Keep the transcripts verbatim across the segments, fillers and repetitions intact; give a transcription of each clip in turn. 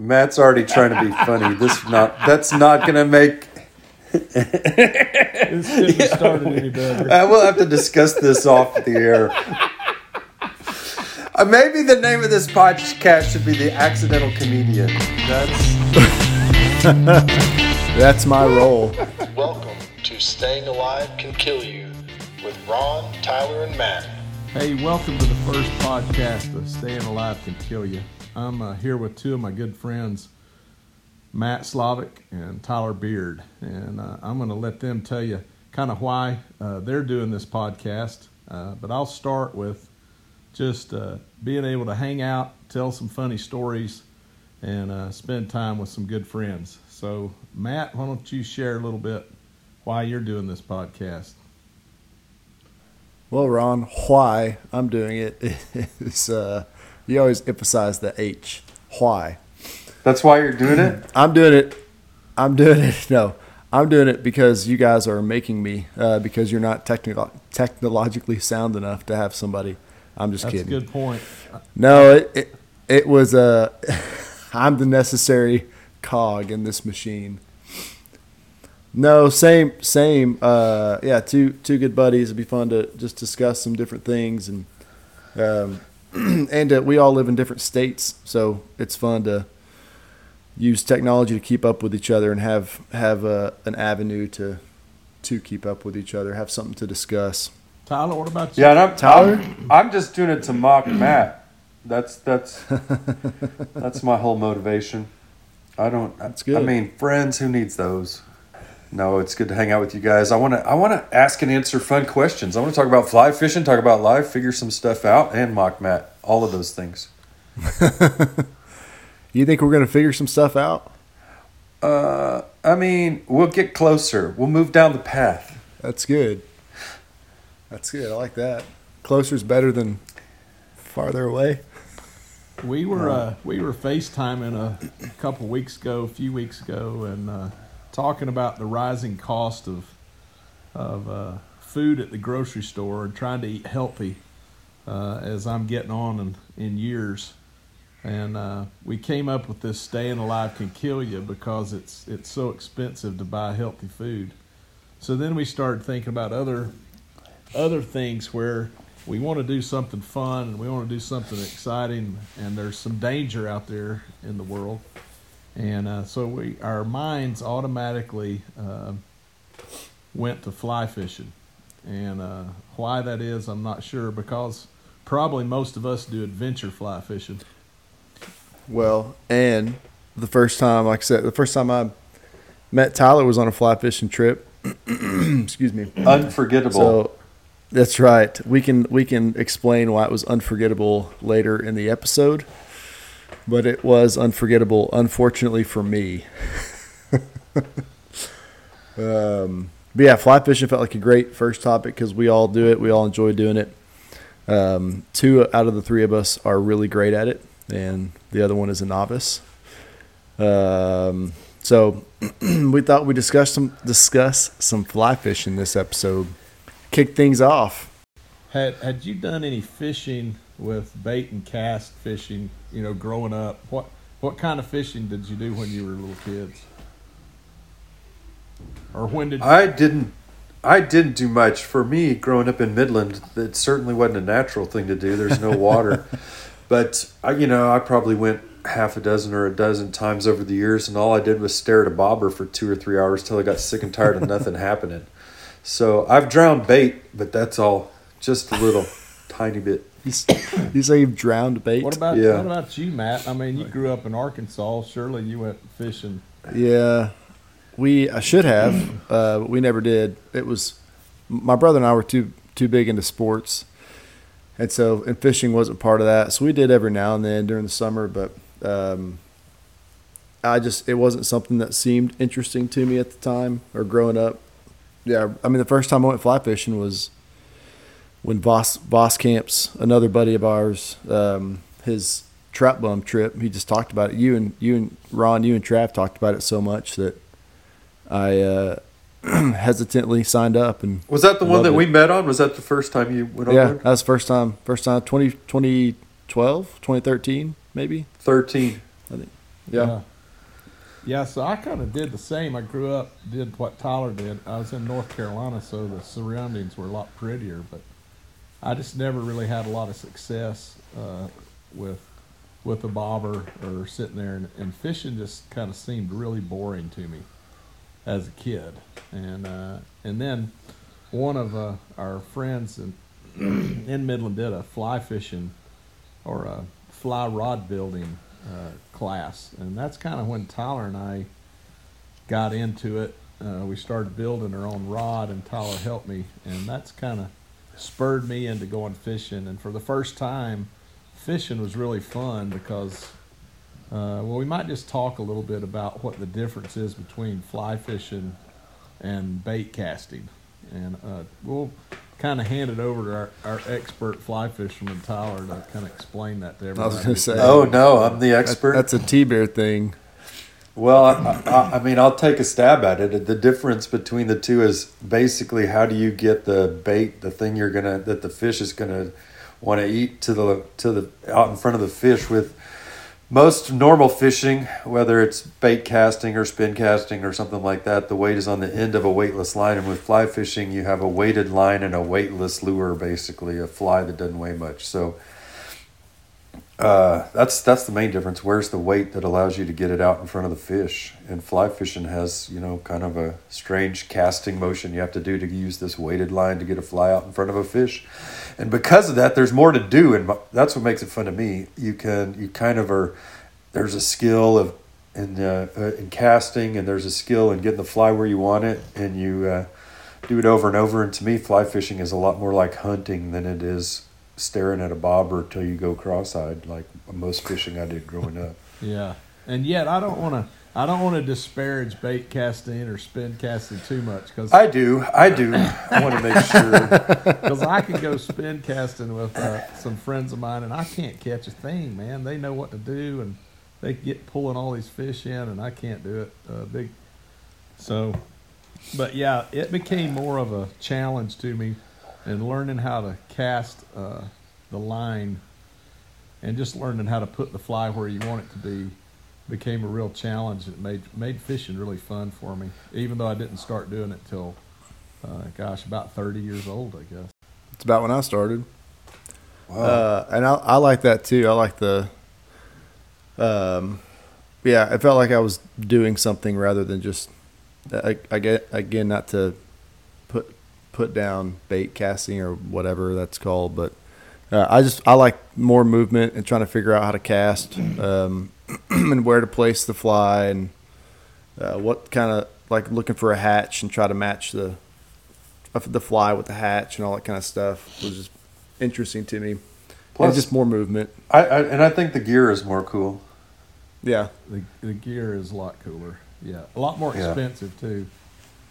Matt's already trying to be funny. This not that's not gonna make. This didn't yeah, start any better. I will have to discuss this off the air. Uh, maybe the name of this podcast should be The Accidental Comedian. That's that's my role. Welcome to Staying Alive Can Kill You with Ron, Tyler, and Matt. Hey, welcome to the first podcast of Staying Alive Can Kill You. I'm uh, here with two of my good friends, Matt Slavik and Tyler Beard, and uh, I'm going to let them tell you kind of why uh, they're doing this podcast, uh, but I'll start with just uh, being able to hang out, tell some funny stories, and uh, spend time with some good friends. So, Matt, why don't you share a little bit why you're doing this podcast? Well, Ron, why I'm doing it is... Uh... You always emphasize the H. Why? That's why you're doing it? I'm doing it. I'm doing it. No, I'm doing it because you guys are making me, uh, because you're not technico- technologically sound enough to have somebody. I'm just That's kidding. That's a good point. No, it it, it was a – I'm the necessary cog in this machine. No, same. same. Uh, yeah, two two good buddies. It'd be fun to just discuss some different things and um, – and uh, we all live in different states, so it's fun to use technology to keep up with each other and have have uh, an avenue to to keep up with each other, have something to discuss. Tyler, what about you? Yeah, and I'm, Tyler, I'm, I'm just doing it to mock Matt. That's that's that's my whole motivation. I don't. That's good. I mean, friends, who needs those? No, it's good to hang out with you guys. I want to I want to ask and answer fun questions. I want to talk about fly fishing, talk about life, figure some stuff out, and mock Matt. All of those things. You think we're going to figure some stuff out? Uh, I mean, we'll get closer. We'll move down the path. That's good. That's good. I like that. Closer is better than farther away. We were uh, we were FaceTiming a couple weeks ago, a few weeks ago, and... Uh, talking about the rising cost of of uh, food at the grocery store and trying to eat healthy uh, as I'm getting on in, in years. And uh, we came up with this Staying Alive Can Kill You because it's it's so expensive to buy healthy food. So then we started thinking about other other things where we want to do something fun and we want to do something exciting, and there's some danger out there in the world. And uh, so we, our minds automatically uh, went to fly fishing. And uh, why that is, I'm not sure, because probably most of us do adventure fly fishing. Well, and the first time, like I said, the first time I met Tyler was on a fly fishing trip. Excuse me. Unforgettable. So that's right. We can we can explain why it was unforgettable later in the episode. But it was unforgettable, unfortunately for me. um, but yeah, fly fishing felt like a great first topic because we all do it. We all enjoy doing it. Um, two out of the three of us are really great at it, and the other one is a novice. Um, so we thought we'd discuss some, discuss some fly fishing this episode. Kick things off. Had, had you done any fishing with bait and cast fishing, you know, growing up? What what kind of fishing did you do when you were little kids? Or when did you... I didn't I didn't do much. For me, growing up in Midland, it certainly wasn't a natural thing to do. There's no water. But, I, you know, I probably went half a dozen or a dozen times over the years, and all I did was stare at a bobber for two or three hours till I got sick and tired of nothing happening. So I've drowned bait, but that's all. Just a little tiny bit. You say you've drowned bait? What about, yeah. what about you, Matt? I mean, you grew up in Arkansas. Surely you went fishing. Yeah, we I should have, uh, but we never did. It was my brother and I were too too big into sports, and so and fishing wasn't part of that. So we did every now and then during the summer, but um, I just it wasn't something that seemed interesting to me at the time or growing up. Yeah, I mean, the first time I went fly fishing was when Voss, Voss Camps, another buddy of ours, um, his trout bum trip, he just talked about it. You and you and Ron, you and Trav talked about it so much that I uh, hesitantly signed up. And was that the one that it. we met on? Was that the first time you went on? Yeah, that was the first time. First time, twenty, twenty twelve, twenty thirteen, maybe? thirteen. I think. Yeah. Uh, yeah, so I kind of did the same. I grew up, did what Tyler did. I was in North Carolina, so the surroundings were a lot prettier, but I just never really had a lot of success uh, with with a bobber or sitting there, and, and fishing just kind of seemed really boring to me as a kid. And uh, and then one of uh, our friends in, in Midland did a fly fishing or a fly rod building uh, class, and that's kind of when Tyler and I got into it. Uh, we started building our own rod, and Tyler helped me, and that's kind of spurred me into going fishing. And for the first time, fishing was really fun because, uh, well, we might just talk a little bit about what the difference is between fly fishing and bait casting. And uh, we'll kind of hand it over to our, our expert fly fisherman, Tyler, to kind of explain that to everybody. I was going to say, oh, no, I'm the expert. That's, that's a T-Bear thing. Well, I, I, I mean, I'll take a stab at it. The difference between the two is basically how do you get the bait, the thing you're gonna that the fish is gonna want to eat to the to the out in front of the fish. With most normal fishing, whether it's bait casting or spin casting or something like that, the weight is on the end of a weightless line, and with fly fishing, you have a weighted line and a weightless lure, basically a fly that doesn't weigh much. So. Uh, that's that's the main difference. Where's the weight that allows you to get it out in front of the fish? And fly fishing has, you know, kind of a strange casting motion you have to do to use this weighted line to get a fly out in front of a fish. And because of that, there's more to do, and that's what makes it fun to me. You can, you kind of are, there's a skill of in uh, in casting, and there's a skill in getting the fly where you want it, and you uh, do it over and over. And to me, fly fishing is a lot more like hunting than it is staring at a bobber till you go cross-eyed, like most fishing I did growing up. Yeah, and yet I don't want to. I don't want to disparage bait casting or spin casting too much, because I do. I do. I want to make sure, because I can go spin casting with uh, some friends of mine, and I can't catch a thing, man. They know what to do, and they get pulling all these fish in, and I can't do it. Uh, big. So, but yeah, it became more of a challenge to me. And learning how to cast uh, the line, and just learning how to put the fly where you want it to be, became a real challenge. It made made fishing really fun for me, even though I didn't start doing it till, uh, gosh, about thirty years old, I guess. It's about when I started. Wow. Uh, and I, I like that too. I like the, um, yeah, it felt like I was doing something rather than just, I, I get, again, not to put. put down bait casting or whatever that's called, but uh, I just I like more movement and trying to figure out how to cast um, and where to place the fly, and uh, what kind of, like looking for a hatch and try to match the the fly with the hatch and all that kind of stuff was just interesting to me. Plus, and just more movement. I, I and I think the gear is more cool. Yeah, the the gear is a lot cooler. Yeah, a lot more expensive yeah. too.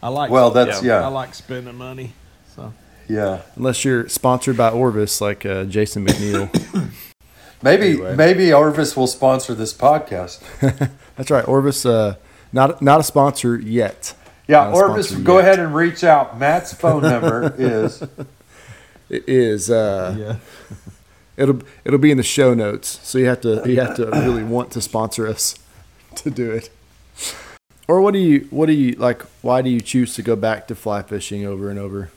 I like well, that's yeah. yeah. I like spending money, so yeah. Unless you're sponsored by Orvis, like uh, Jason McNeil. maybe anyway. maybe Orvis will sponsor this podcast. That's right, Orvis. Uh, not not a sponsor yet. Yeah, Orvis, go yet. ahead and reach out. Matt's phone number is it is uh, yeah. it'll it'll be in the show notes, so you have to you have to really want to sponsor us to do it. Or what do you, what do you, like, why do you choose to go back to fly fishing over and over?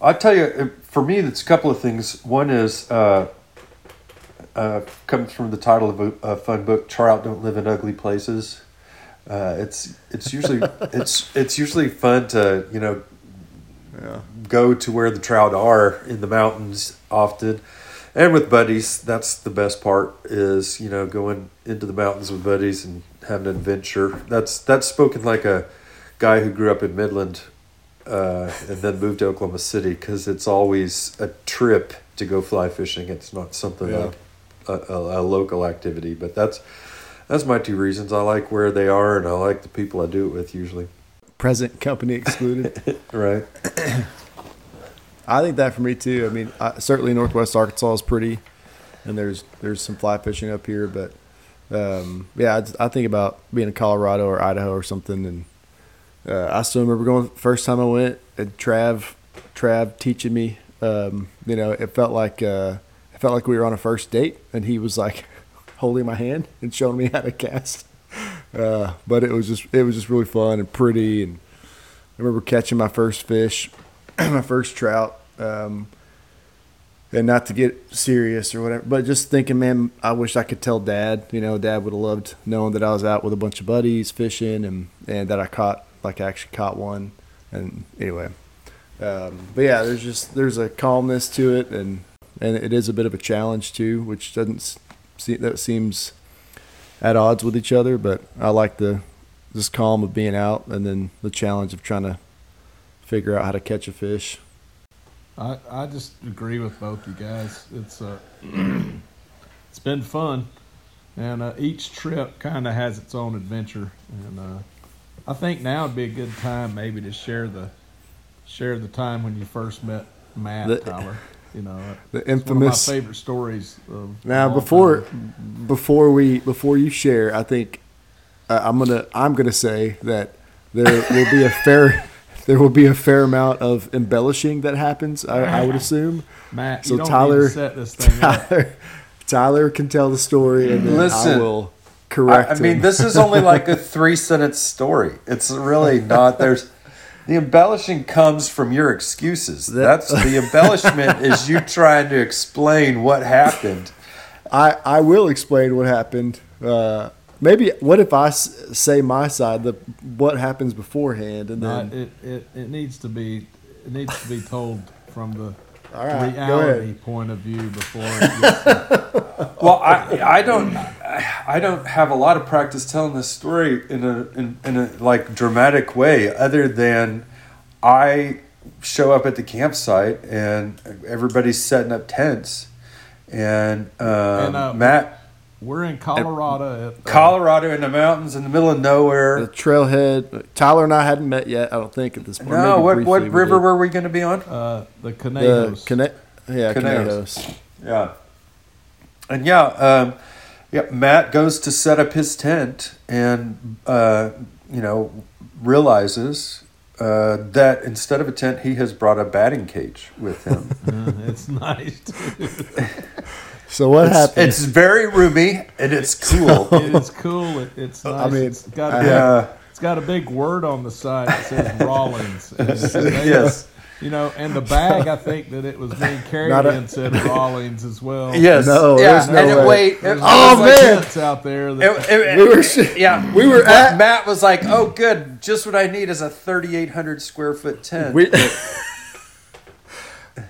I'll tell you, for me, it's a couple of things. One is, uh, uh, comes from the title of a, a fun book, Trout Don't Live in Ugly Places. Uh, it's, it's usually, it's, it's usually fun to, you know, yeah. go to where the trout are in the mountains often. And with buddies, that's the best part, is, you know, going into the mountains with buddies and having an adventure. That's that's spoken like a guy who grew up in Midland uh, and then moved to Oklahoma City, because it's always a trip to go fly fishing. It's not something yeah. like a, a, a local activity. But that's that's my two reasons. I like where they are, and I like the people I do it with usually. Present company excluded. Right. I think that for me too. I mean, I, certainly Northwest Arkansas is pretty, and there's there's some fly fishing up here. But um, yeah, I, just, I think about being in Colorado or Idaho or something. And uh, I still remember going first time I went, and Trav Trav teaching me. Um, you know, it felt like uh, it felt like we were on a first date, and he was like, holding my hand and showing me how to cast. Uh, but it was just it was just really fun and pretty. And I remember catching my first fish, my first trout. Um, and not to get serious or whatever, but just thinking, man, I wish I could tell Dad. You know, Dad would have loved knowing that I was out with a bunch of buddies fishing and, and that I caught, like I actually caught one. And anyway, um, but yeah, there's just, there's a calmness to it. And, and it is a bit of a challenge too, which doesn't seem, that seems at odds with each other. But I like the, this calm of being out and then the challenge of trying to figure out how to catch a fish. I, I just agree with both you guys. It's uh, it's been fun, and uh, each trip kind of has its own adventure. And uh, I think now would be a good time maybe to share the share the time when you first met Matt, the, Tyler. You know, the it's infamous. One of my favorite stories. Of now before time. before we before you share, I think uh, I'm gonna I'm gonna say that there will be a fair. There will be a fair amount of embellishing that happens, I, I would assume. Matt, so you don't Tyler, need to set this thing Tyler, up. Tyler can tell the story, and then Listen, I will correct I, I him. mean, this is only like a three-sentence story. It's really not. There's the embellishing comes from your excuses. That's the embellishment is you trying to explain what happened. I, I will explain what happened. Uh, Maybe what if I say my side, the what happens beforehand, and then no, it, it, it needs to be it needs to be told from the right, reality point of view before. It gets to... Well, I I don't I don't have a lot of practice telling this story in a in, in a like dramatic way, other than I show up at the campsite and everybody's setting up tents, and, um, and uh, Matt. We're in Colorado. At, uh, Colorado in the mountains in the middle of nowhere. The trailhead. Tyler and I hadn't met yet, I don't think, at this point. No, what, what river we were we going to be on? Uh, the Canados. The Cana- yeah, Canados. Yeah. And yeah, um, yeah, Matt goes to set up his tent and, uh, you know, realizes uh, that instead of a tent, he has brought a batting cage with him. uh, it's nice, too. So what it's, happened? It's very roomy and it's cool. It is cool. It, it's nice. I mean, it's got a big, uh, it's got a big word on the side that says Rawlings. And, and they, yes, you know, and the bag I think that it was being carried a, in said Rawlings as well. Yes, no, yeah, there's no and way. It, wait, there's it, oh man, like out there. That, it, it, we were, yeah, we were at. Matt was like, "Oh, good, just what I need is a thirty-eight hundred square foot tent." We,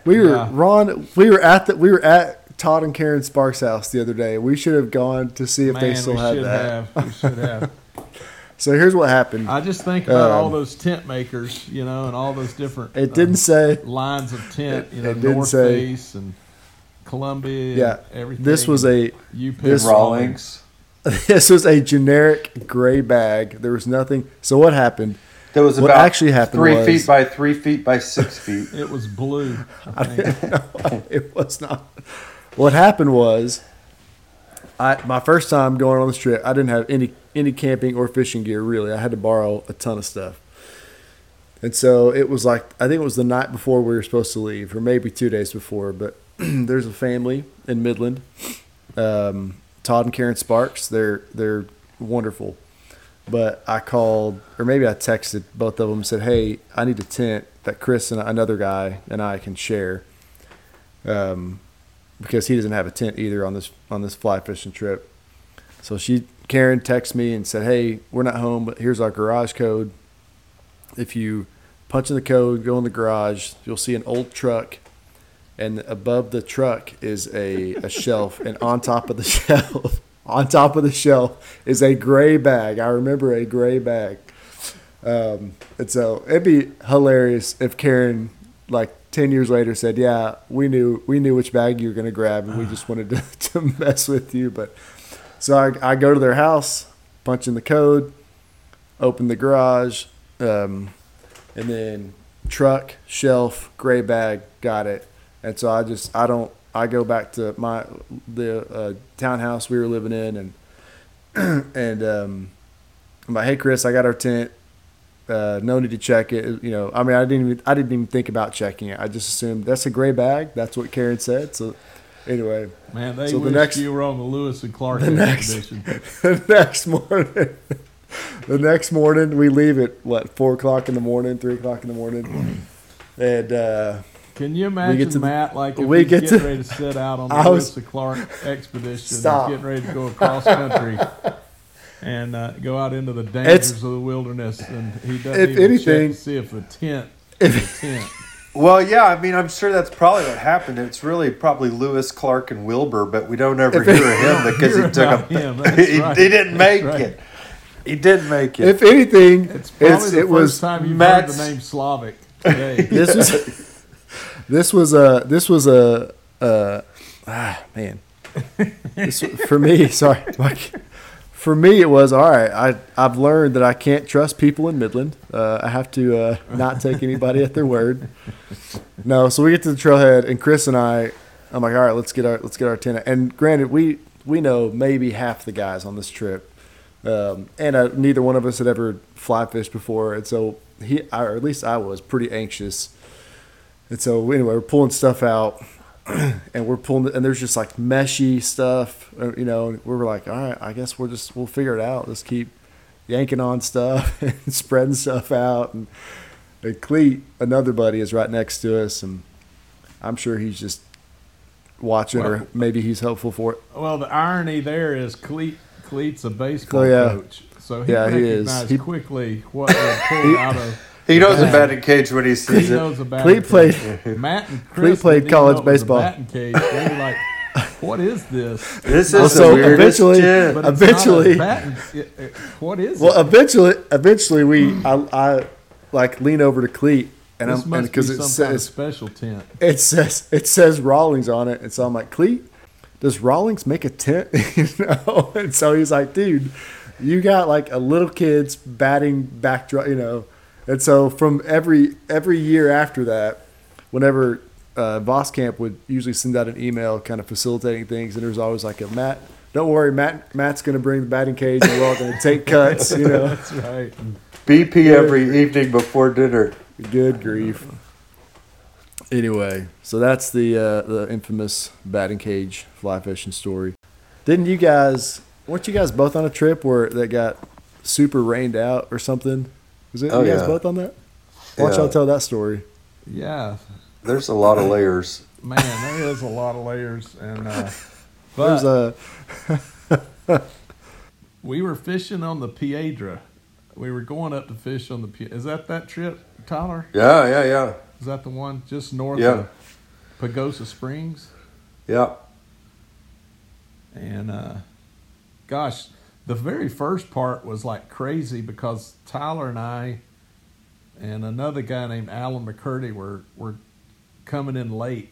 we were yeah. Ron. We were at the. We were at. Todd and Karen Sparks' house the other day. We should have gone to see if Man, they still had that. Man, we should have. So here's what happened. I just think about um, all those tent makers, you know, and all those different it didn't um, say, lines of tent, it, you know, North Face and Columbia yeah, and everything. This was a U P this, Rawlings. This was a generic gray bag. There was nothing. So what happened? There was what about actually happened three was, feet by three feet by six feet. It was blue. I think. I didn't know. It was not. What happened was, I my first time going on this trip, I didn't have any any camping or fishing gear, really. I had to borrow a ton of stuff. And so it was like, I think it was the night before we were supposed to leave, or maybe two days before, but there's a family in Midland, um, Todd and Karen Sparks. They're, they're wonderful. But I called, or maybe I texted both of them and said, hey, I need a tent that Chris and another guy and I can share. Um. Because he doesn't have a tent either on this on this fly fishing trip. So she Karen texted me and said, hey, we're not home, but here's our garage code. If you punch in the code, go in the garage, you'll see an old truck. And above the truck is a, a shelf. And on top of the shelf, on top of the shelf is a gray bag. I remember a gray bag. Um, and so it'd be hilarious if Karen, like, Ten years later, said, "Yeah, we knew we knew which bag you were going to grab, and we just wanted to, to mess with you." But so I, I go to their house, punch in the code, open the garage, um, and then truck, shelf, gray bag, got it. And so I just I don't I go back to my the uh, townhouse we were living in, and and um, I'm like, "Hey, Chris, I got our tent." Uh, no need to check it, you know. I mean, I didn't even I didn't even think about checking it. I just assumed that's a gray bag. That's what Karen said. So Anyway, man, they so wish the next, you were on the Lewis and Clark the next, expedition. The next morning, the next morning we leave at what four o'clock in the morning, three o'clock in the morning, and uh, can you imagine Matt the, like if we get getting to, ready to set out on the was, Lewis and Clark expedition, stop. And getting ready to go across country and uh, go out into the dangers it's, of the wilderness, and he doesn't if even anything, check to see if a tent is a tent. Well, yeah, I mean, I'm sure that's probably what happened. It's really probably Lewis, Clark, and Wilbur, but we don't ever hear of him because he took a. he, right. he didn't make right. it. He didn't make it. If anything, it's probably it's, the it first was time you heard the name Slavik today. This was this was a this was a uh, ah man. This, for me, sorry, like for me, it was all right. I I've learned that I can't trust people in Midland. Uh, I have to uh, not take anybody at their word. No, so we get to the trailhead, and Chris and I, I'm like, all right, let's get our let's get our tent. And granted, we we know maybe half the guys on this trip. Um, and uh, neither one of us had ever fly fished before, and so he, or at least I was, pretty anxious. And so anyway, we're pulling stuff out, and we're pulling, and there's just like meshy stuff, you know. And we were like, all right, I guess we'll just we'll figure it out. Let's keep yanking on stuff and spreading stuff out. And, and Cleet, another buddy, is right next to us, and I'm sure he's just watching, well, or maybe he's helpful for it. Well, the irony there is Cleet. Cleet's a baseball oh, yeah. coach, so he yeah, recognized he he, quickly what they pulled out of. He knows bat. a batting cage when he sees he it. Knows a batting Cleet cage. played. Matt and Chris Cleet played college baseball. Batting cage. They were like, "What is this?" This is so eventually. Shit. But it's eventually, not a batting, it, it, what is? Well, it? eventually, eventually we, I, I, like lean over to Cleet, and this I'm because it says special tent. It says it says Rawlings on it, and so I'm like, Cleet, does Rawlings make a tent? You know, and so he's like, dude, you got like a little kid's batting backdrop, you know. And so from every every year after that, whenever uh, Voss Camp would usually send out an email kind of facilitating things, and there was always like a Matt, don't worry, Matt Matt's going to bring the batting cage, and we're all going to take cuts, you know. That's right. B P Good every grief. evening before dinner. Good grief. Anyway, so that's the uh, the infamous batting cage fly fishing story. Didn't you guys? Weren't you guys both on a trip where that got super rained out or something? Was it oh, you guys yeah. both on that? Why don't y'all tell that story? Yeah, there's a lot of layers. Man, there is a lot of layers, and uh, there's a. We were fishing on the Piedra. We were going up to fish on the Piedra. Is that that trip, Tyler? Yeah, yeah, yeah. Is that the one just north yeah. of Pagosa Springs? Yeah. And, uh, gosh, the very first part was like crazy because Tyler and I and another guy named Alan McCurdy were, were coming in late.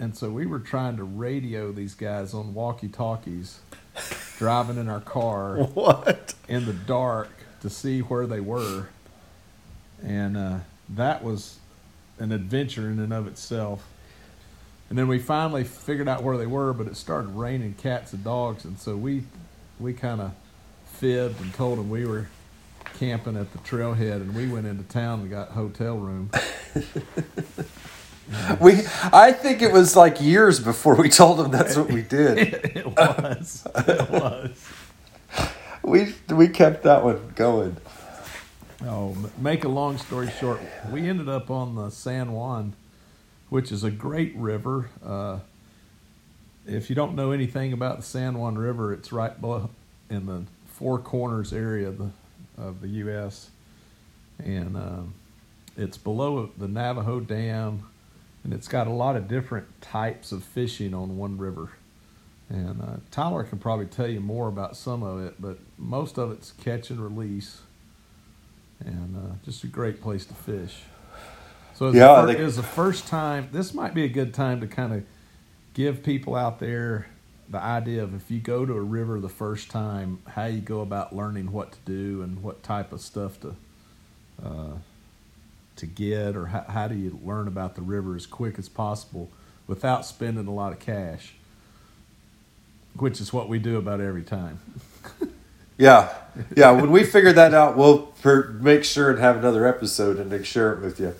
And so we were trying to radio these guys on walkie-talkies, driving in our car what? in the dark to see where they were. And uh, that was an adventure in and of itself. And then we finally figured out where they were, but it started raining cats and dogs, and so we we kind of fibbed and told them we were camping at the trailhead, and we went into town and got a hotel room. yeah. We, I think it was like years before we told them that's what we did. it, it was. It was. we we kept that one going. Oh, make a long story short, we ended up on the San Juan, which is a great river. Uh, if you don't know anything about the San Juan River, it's right in the Four Corners area of the, of the U S And uh, it's below the Navajo Dam, and it's got a lot of different types of fishing on one river. And uh, Tyler can probably tell you more about some of it, but most of it's catch and release. And uh, just a great place to fish. So it was, yeah, the, first, they, it was the first time. This might be a good time to kind of give people out there the idea of if you go to a river the first time, how you go about learning what to do and what type of stuff to uh, to get, or how, how do you learn about the river as quick as possible without spending a lot of cash, which is what we do about every time. Yeah, yeah. When we figure that out, we'll per- make sure and have another episode and share it with you.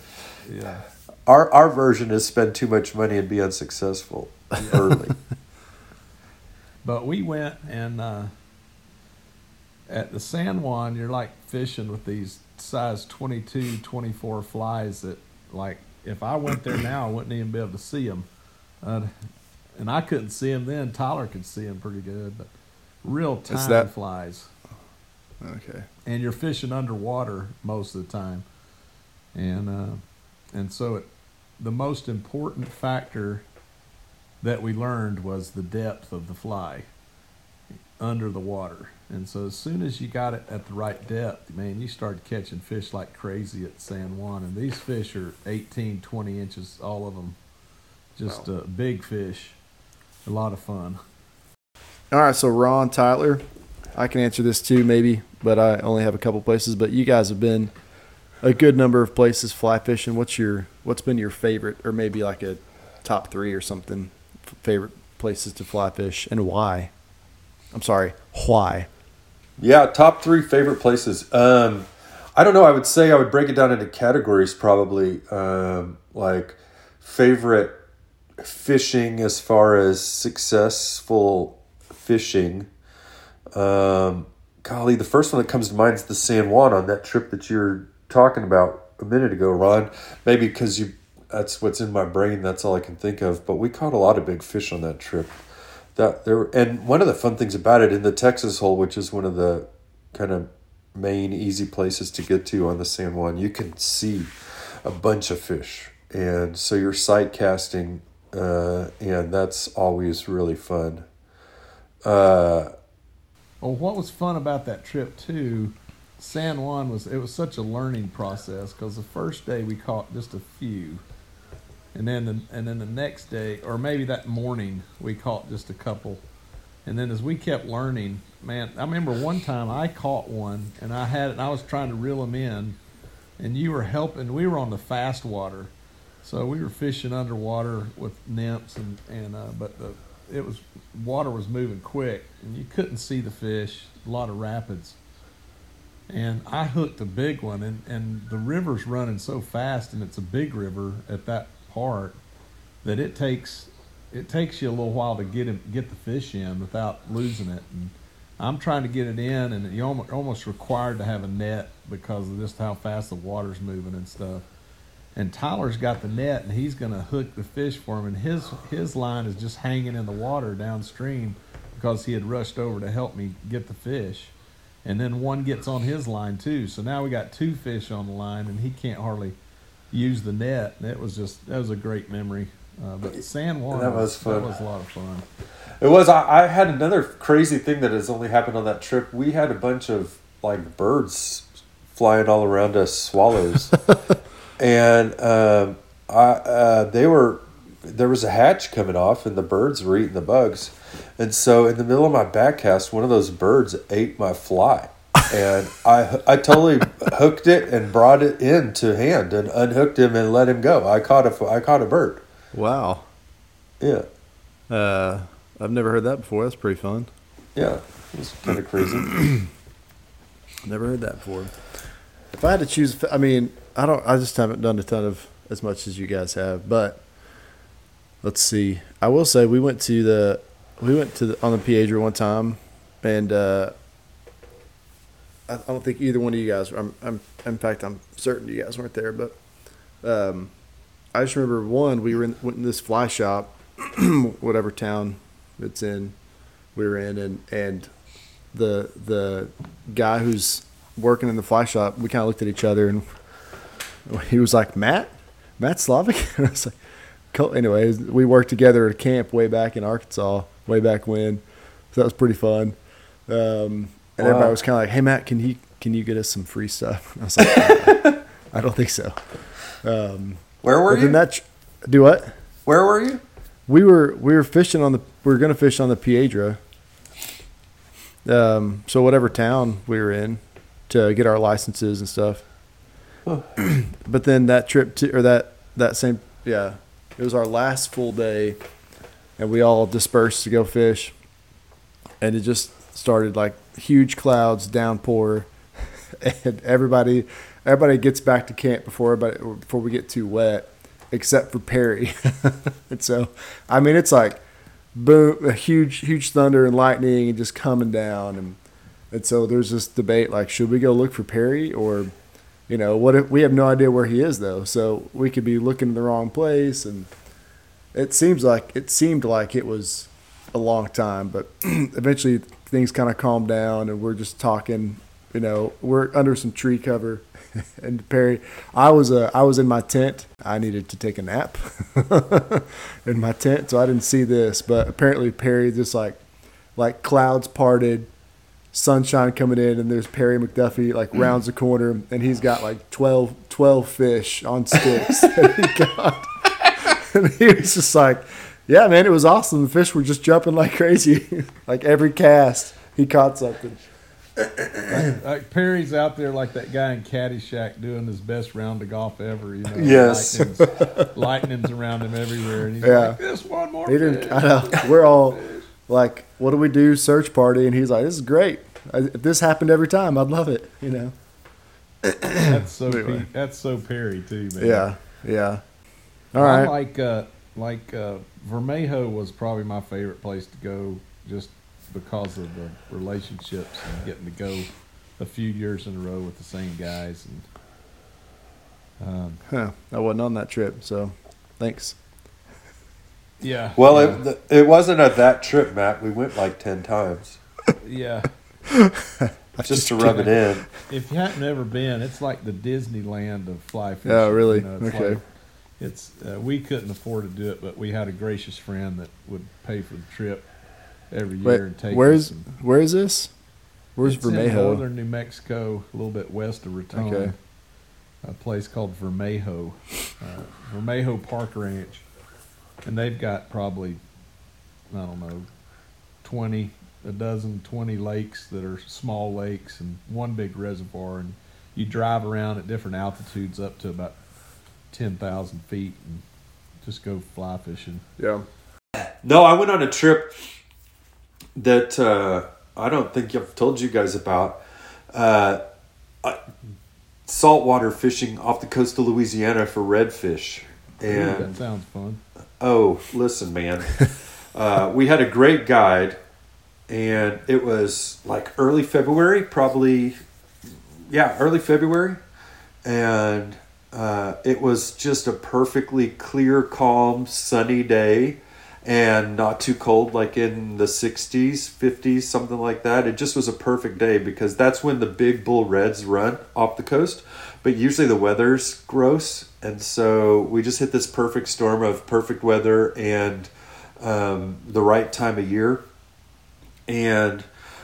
Yeah. Our our version is spend too much money and be unsuccessful yeah. early. But we went and uh, at the San Juan, you're like fishing with these size twenty-two, twenty-four flies that, like, if I went there now, I wouldn't even be able to see them. Uh, and I couldn't see them then. Tyler could see them pretty good, but real tiny that... flies. Okay. And you're fishing underwater most of the time. And uh, and so it, the most important factor that we learned was the depth of the fly under the water. And so as soon as you got it at the right depth, man, you started catching fish like crazy at San Juan. And these fish are eighteen, twenty inches, all of them. Just wow. uh, big fish. A lot of fun. All right, so Ron, Tyler, I can answer this too maybe, but I only have a couple places. But you guys have been a good number of places fly fishing. What's your what's been your favorite, or maybe like a top three or something, favorite places to fly fish, and why? I'm sorry, why? Yeah, top three favorite places. Um, I don't know. I would say I would break it down into categories probably, um, like favorite fishing as far as successful fishing. Um, golly, the first one that comes to mind is the San Juan on that trip that you're talking about a minute ago, Ron. Maybe because you that's what's in my brain. That's all I can think of. But we caught a lot of big fish on that trip. That there and one of the fun things about it in the Texas Hole, which is one of the kind of main easy places to get to on the San Juan, you can see a bunch of fish, and so you're sight casting, uh, and that's always really fun. Uh, well, what was fun about that trip too, San Juan was it was such a learning process because the first day we caught just a few. And then, the, and then the next day, or maybe that morning, we caught just a couple. And then as we kept learning, man, I remember one time I caught one, and I had, and I was trying to reel them in, and you were helping. We were on the fast water, so we were fishing underwater with nymphs, and and uh, but the it was water was moving quick, and you couldn't see the fish. A lot of rapids. And I hooked a big one, and and the river's running so fast, and it's a big river at that. Part that it takes it takes you a little while to get him get the fish in without losing it, and I'm trying to get it in, and you're almost required to have a net because of just how fast the water's moving and stuff. And Tyler's got the net, and he's gonna hook the fish for him, and his his line is just hanging in the water downstream because he had rushed over to help me get the fish, and then one gets on his line too. So now we got two fish on the line, and he can't hardly use the net, and it was just that was a great memory. Uh, but San Juan, that was fun. That was a lot of fun. It was. I, I had another crazy thing that has only happened on that trip. We had a bunch of like birds flying all around us, swallows, and um, I uh, they were there was a hatch coming off, and the birds were eating the bugs, and so in the middle of my backcast, one of those birds ate my fly. And I I totally hooked it and brought it in to hand and unhooked him and let him go. I caught a, I caught a bird. Wow. Yeah. Uh, I've never heard that before. That's pretty fun. Yeah. It was kind of crazy. Never heard that before. If I had to choose, I mean, I don't. I just haven't done a ton of as much as you guys have. But let's see. I will say we went to the we went to the, on the Piedra one time, and. Uh, I don't think either one of you guys. I'm, I'm, in fact, I'm certain you guys weren't there. But um, I just remember one. We were in, went in this fly shop, whatever town it's in. We were in, and and the the guy who's working in the fly shop. We kind of looked at each other, and he was like, "Matt, Matt Slavik." And I was like, cool. Anyway, we worked together at a camp way back in Arkansas, way back when. So that was pretty fun. Um, And wow. Everybody was kind of like, "Hey Matt, can he can you get us some free stuff?" And I was like, uh, "I don't think so." Um, Where were you? Then that tr- do what? Where were you? We were we were fishing on the we were going to fish on the Piedra. Um, so whatever town we were in to get our licenses and stuff. Oh. But then that trip to or that that same yeah, it was our last full day, and we all dispersed to go fish, and it just started like. Huge clouds, downpour, and everybody everybody gets back to camp before everybody, before we get too wet, except for Perry. And so, I mean, it's like boom, a huge, huge thunder and lightning and just coming down. And, and so there's this debate, like, should we go look for Perry? Or, you know, what if we have no idea where he is, though? So we could be looking in the wrong place. And it seems like it seemed like it was a long time, but eventually things kind of calmed down and we're just talking, you know, we're under some tree cover. And Perry, I was uh, I was in my tent. I needed to take a nap in my tent, so I didn't see this. But apparently Perry just like like clouds parted, sunshine coming in, and there's Perry McDuffie like rounds the corner, and he's got like twelve, twelve fish on sticks that he got. And he was just like, yeah, man, it was awesome. The fish were just jumping like crazy. Like every cast, he caught something. Like, like Perry's out there like that guy in Caddyshack doing his best round of golf ever. You know, yes, lightning's, lightning's around him everywhere, and he's yeah. like, "This one more." He didn't. I know. We're all like, "What do we do?" Search party, and he's like, "This is great. I, if this happened every time, I'd love it." You know. That's so. Anyway. Pe- that's so Perry too, man. Yeah. Yeah. All right. I like uh, like uh, Vermejo was probably my favorite place to go. Just. Because of the relationships and getting to go a few years in a row with the same guys. And um, huh. I wasn't on that trip, so thanks. Yeah. Well, yeah. It the, it wasn't at that trip, Matt. We went like ten times. Yeah. Just, just to rub it in. If you haven't ever been, it's like the Disneyland of fly fishing. Oh, really? You know, it's okay. Like, it's uh, we couldn't afford to do it, but we had a gracious friend that would pay for the trip. Every year. Wait, and take where's and, where is this? Where's it's Vermejo? In northern New Mexico, a little bit west of Raton. Okay. A place called Vermejo, uh, Vermejo Park Ranch, and they've got probably I don't know, twenty a dozen, twenty lakes that are small lakes and one big reservoir, and you drive around at different altitudes up to about ten thousand feet and just go fly fishing. Yeah. No, I went on a trip. That uh, I don't think I've told you guys about uh, saltwater fishing off the coast of Louisiana for redfish. And ooh, that sounds fun. Oh, listen, man, uh, we had a great guide, and it was like early February, probably, yeah, early February, and uh, it was just a perfectly clear, calm, sunny day. And not too cold, like in the sixties, fifties, something like that. It just was a perfect day because that's when the big bull reds run off the coast. But usually the weather's gross. And so we just hit this perfect storm of perfect weather and um, the right time of year. And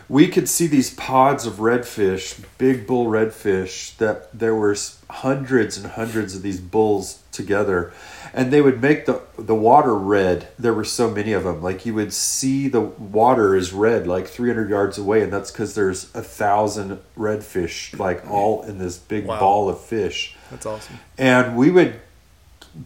we could see these pods of redfish, big bull redfish, that there were hundreds and hundreds of these bulls together. And they would make the, the water red. There were so many of them. Like you would see the water is red, like three hundred yards away. And that's because there's a thousand redfish, like all in this big wow. ball of fish. That's awesome. And we would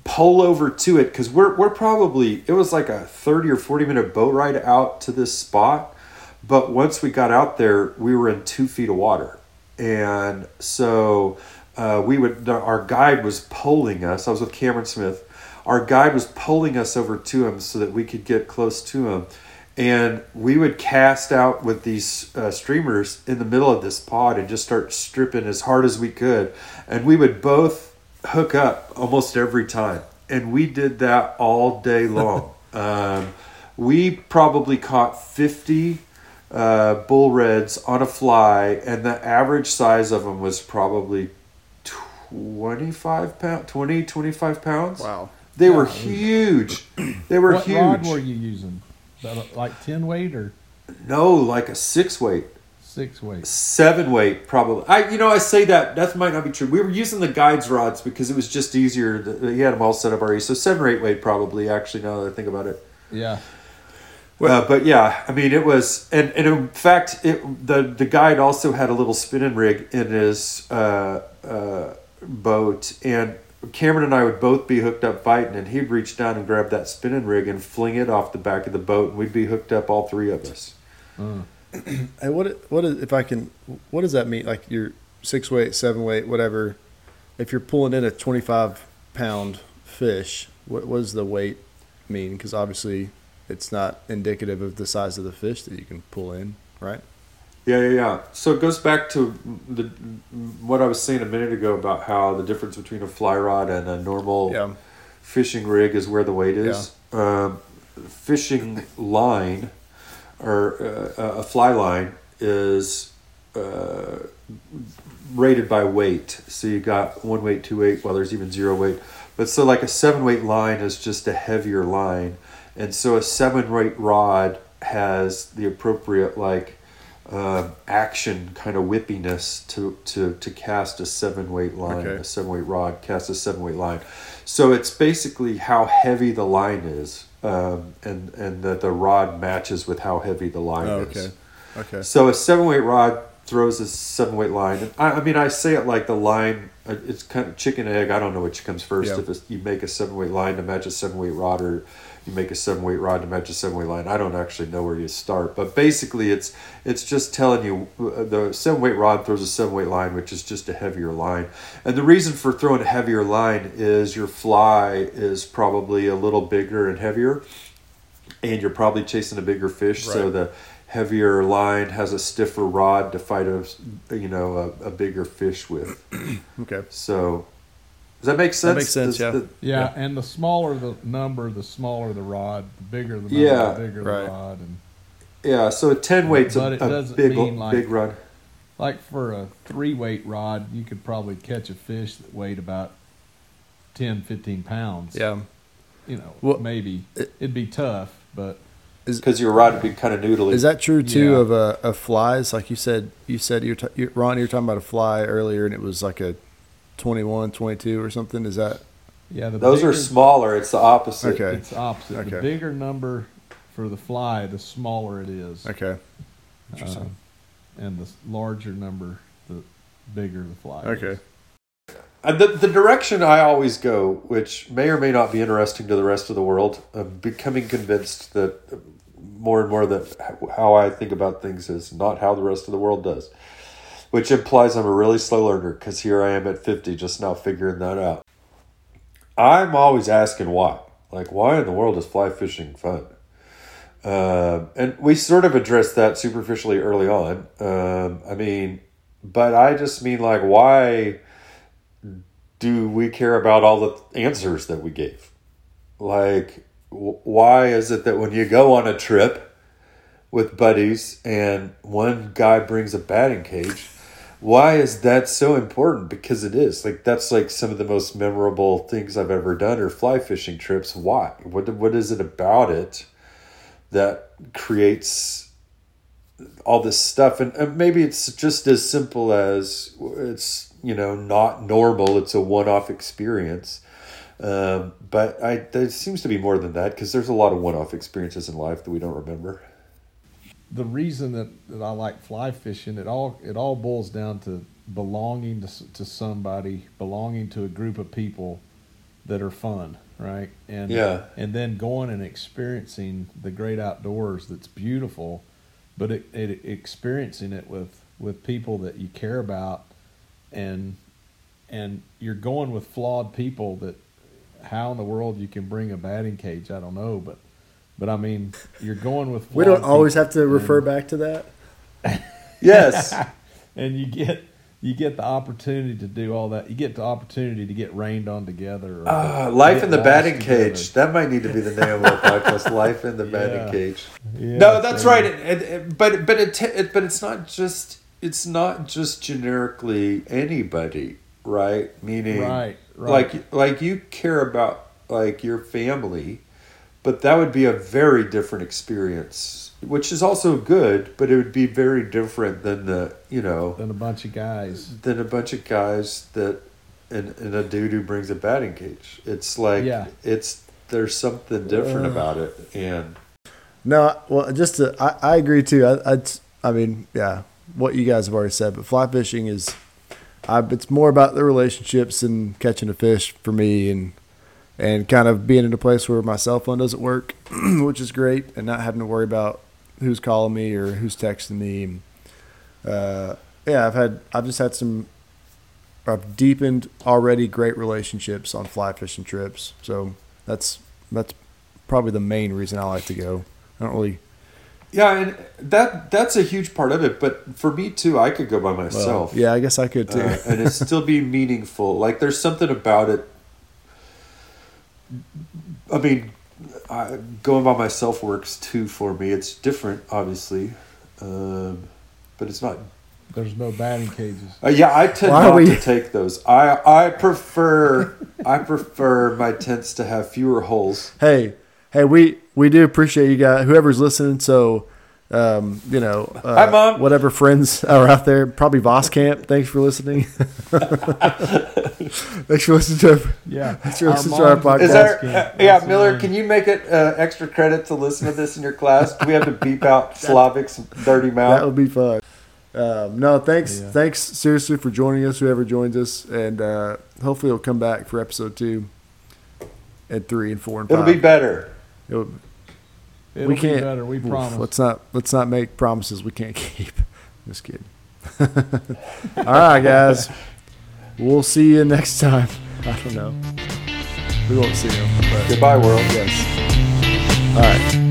pull over to it because we're, we're probably, it was like a thirty or forty minute boat ride out to this spot. But once we got out there, we were in two feet of water. And so uh, we would, our guide was poling us. I was with Cameron Smith. Our guide was pulling us over to him so that we could get close to him. And we would cast out with these uh, streamers in the middle of this pod and just start stripping as hard as we could. And we would both hook up almost every time. And we did that all day long. um, we probably caught fifty uh, bull reds on a fly. And the average size of them was probably twenty-five pounds, twenty, twenty-five pounds. Wow. They were huge. They were what huge. What rod were you using? Like ten weight or? No, like a six weight. Six weight. Seven weight probably. I, you know, I say that that might not be true. We were using the guide's rods because it was just easier. To, he had them all set up already, so seven or eight weight probably. Actually, now that I think about it. Yeah. Well, uh, but yeah, I mean, it was, and, and in fact, it the the guide also had a little spinning rig in his uh, uh, boat and. Cameron and I would both be hooked up fighting, and he'd reach down and grab that spinning rig and fling it off the back of the boat, and we'd be hooked up, all three of us. Mm. And what what is, if I can? What does that mean? Like you're six weight, seven weight, whatever. If you're pulling in a twenty-five pound fish, what, what does the weight mean? Because obviously, it's not indicative of the size of the fish that you can pull in, right? Yeah, yeah, yeah. So it goes back to the what I was saying a minute ago about how the difference between a fly rod and a normal yeah. fishing rig is where the weight is. Yeah. Um, fishing line or uh, a fly line is uh, rated by weight. So you got one weight, two weight, well, there's even zero weight. But so like a seven weight line is just a heavier line. And so a seven weight rod has the appropriate like Um, action kind of whippiness to, to, to cast a seven weight line, okay. a seven weight rod, cast a seven weight line. So it's basically how heavy the line is, um, and and that the rod matches with how heavy the line oh, okay. is. Okay. So a seven weight rod throws a seven weight line. And I, I mean, I say it like the line. It's kind of chicken and egg. I don't know which comes first. Yeah. If it's, you make a seven weight line to match a seven weight rod, or you make a seven weight rod to match a seven weight line. I don't actually know where you start, but basically it's it's just telling you the seven weight rod throws a seven weight line, which is just a heavier line. And the reason for throwing a heavier line is your fly is probably a little bigger and heavier, and you're probably chasing a bigger fish. Right. So the heavier line has a stiffer rod to fight a you know a, a bigger fish with. Okay. So. Does that make sense? That makes sense, yeah. The, yeah. Yeah, and the smaller the number, the smaller the rod, the bigger the number, yeah, the bigger right. the rod. And, yeah, so a ten-weight's a, a big, like, big rod. Like for a three-weight rod, you could probably catch a fish that weighed about ten, fifteen pounds. Yeah. You know, well, maybe. It, it'd be tough, but... Because your rod would be kind of noodly. Is that true, too, yeah. of uh, of flies? Like you said, you said you're t- you, Ron, you were talking about a fly earlier, and it was like a... twenty-one, twenty-two or something? Is that... Yeah, the those bigger, are smaller. It's the opposite. Okay. It's opposite. Okay. The bigger number for the fly, the smaller it is. Okay. Interesting. Uh, and the larger number, the bigger the fly okay. is. Okay. The, the direction I always go, which may or may not be interesting to the rest of the world, I'm becoming convinced that more and more that how I think about things is not how the rest of the world does. Which implies I'm a really slow learner, because here I am at fifty just now figuring that out. I'm always asking why. Like, why in the world is fly fishing fun? Um, and we sort of addressed that superficially early on. Um, I mean, but I just mean, like, why do we care about all the answers that we gave? Like, w- why is it that when you go on a trip with buddies and one guy brings a batting cage... Why is that so important? Because it is. Like, that's like some of the most memorable things I've ever done are fly fishing trips. Why? What What is it about it that creates all this stuff? And, and maybe it's just as simple as it's, you know, not normal. It's a one-off experience. Um, but I there seems to be more than that, because there's a lot of one-off experiences in life that we don't remember. The reason that, that I like fly fishing, it all it all boils down to belonging to, to somebody, belonging to a group of people that are fun, right? And yeah. and then going and experiencing the great outdoors that's beautiful, but it, it, experiencing it with, with people that you care about, and and you're going with flawed people that how in the world you can bring a batting cage, I don't know, but. But, I mean, you're going with... We don't always have to refer back to that? Yes. And you get you get the opportunity to do all that. You get the opportunity to get rained on together. Or uh, life in the batting cage. That might need to be the name of our podcast, Life in the yeah. Batting Cage. Yeah, no, that's right. It, it, it, but but it, it but it's not just it's not just generically anybody, right? Meaning, right, right. like like you care about like your family. But that would be a very different experience, which is also good, but it would be very different than the, you know... Than a bunch of guys. Than a bunch of guys that... And, and a dude who brings a batting cage. It's like, yeah. it's there's something different uh, about it. And No, well, just to... I, I agree, too. I, I, I mean, yeah, what you guys have already said, but fly fishing is... I, it's more about the relationships and catching a fish for me, and... And kind of being in a place where my cell phone doesn't work, which is great, and not having to worry about who's calling me or who's texting me. Uh, yeah, I've had, I've just had some, I've deepened already great relationships on fly fishing trips. So that's that's probably the main reason I like to go. I don't really. Yeah, and that that's a huge part of it. But for me too, I could go by myself. Well, yeah, I guess I could too, uh, and it'd still be meaningful. Like there's something about it. I mean, I, going by myself works too for me. It's different, obviously, um, but it's not. There's no batting cages. Uh, yeah, I tend Why not we... to take those. I I prefer I prefer my tents to have fewer holes. Hey. Hey, we, we do appreciate you guys, whoever's listening. So, um, you know, uh, Hi, Mom. Whatever friends are out there, probably Voss Camp. Thanks for listening. Thanks for listening to our, yeah. Thanks for listening our to our podcast. Is there, uh, yeah, Miller, can you make it uh, extra credit to listen to this in your class? Do we have to beep out Slavik's dirty mouth? That would be fun. Um, no, thanks. Yeah. Thanks seriously for joining us, whoever joins us. And uh, hopefully you'll come back for episode two. At three and four and five. It'll be better. It'll, It'll we can't, be better. We promise. Let's not let's not make promises we can't keep. Just kidding. All right, guys. We'll see you next time. I don't know. We won't see you. Goodbye, world. Yes. All right.